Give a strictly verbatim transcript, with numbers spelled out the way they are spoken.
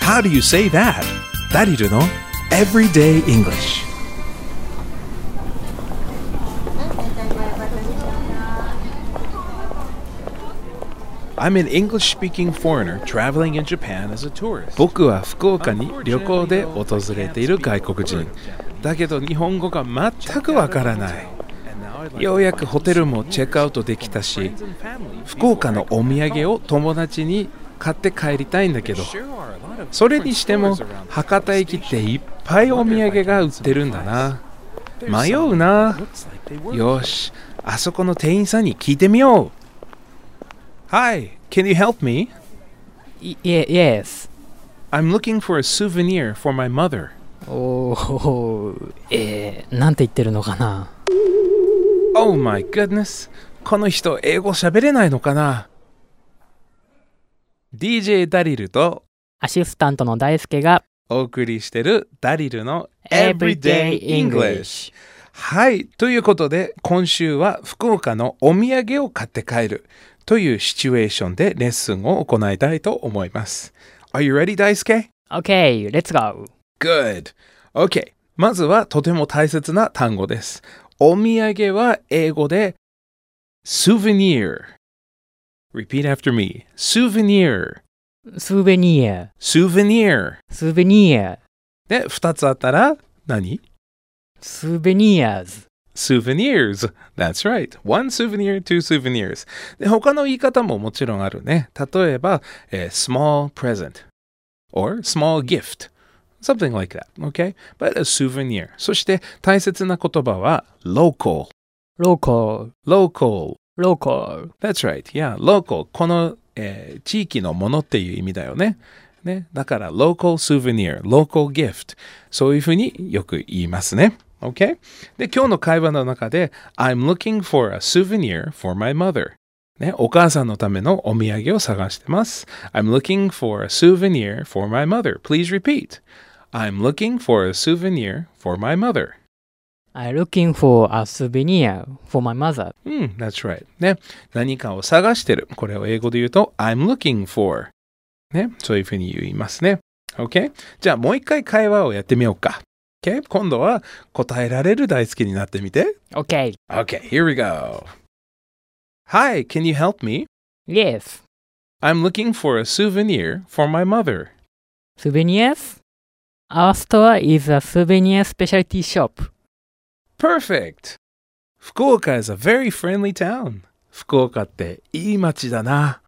How do you say that? ダリルの Everyday English。 I'm an English-speaking foreigner traveling in Japan as a tourist. 僕は福岡に旅行で訪れている外国人。だけど日本語が全くわからない。ようやくホテルもチェックアウトできたし、福岡のお土産を友達に買って帰りたいんだけど、それにしても博多駅っていっぱいお土産が売ってるんだな。迷うな。よし、あそこの店員さんに聞いてみよう。Hi, can you help me? Y- yes. I'm looking for a souvenir for my mother. Oh, eh, なんて言ってるのかな。Oh my goodness! この人英語喋れないのかな。 ディージェー ダリルとアシスタントの大輔がお送りしてるダリルの Everyday English。 はい、ということで今週は福岡のお土産を買って帰るというシチュエーションでレッスンを行いたいと思います。 Are you ready, 大輔? Okay, let's go. Good. Okay, まずはとても大切な単語です。お土産は英語で souvenir。 Repeat after me. Souvenir。 Souvenir。 Souvenir。 Souvenir。 で、ふたつあったら何？ Souvenirs。 Souvenirs。 That's right. One souvenir, two souvenirs。 で、他の言い方ももちろんあるね。例えば、えー、small present or small gift。Something like that, okay? But a souvenir. そして大切な言葉は local. Local. Local. Local. That's right. Yeah, local. この、えー、地域のものっていう意味だよね。ね。だから local souvenir, local gift. そういうふうによく言いますね。Okay? で、今日の会話の中で I'm looking for a souvenir for my mother.ね、お母さんのためのお土産を探してます。I'm looking for a souvenir for my mother. Please repeat. I'm looking for a souvenir for my mother. I'm looking for a souvenir for my mother. うん、that's right. ね、何かを探してる。これを英語で言うと I'm looking for。ね、そういうふうに言いますね。OK? じゃあもう一回会話をやってみようか。OK? 今度は答えられる大好きになってみて。OK. OK, here we go.Hi, can you help me? Yes. I'm looking for a souvenir for my mother. Souvenirs? Our store is a souvenir specialty shop. Perfect! Fukuoka is a very friendly town. Fukuoka っていい街だな。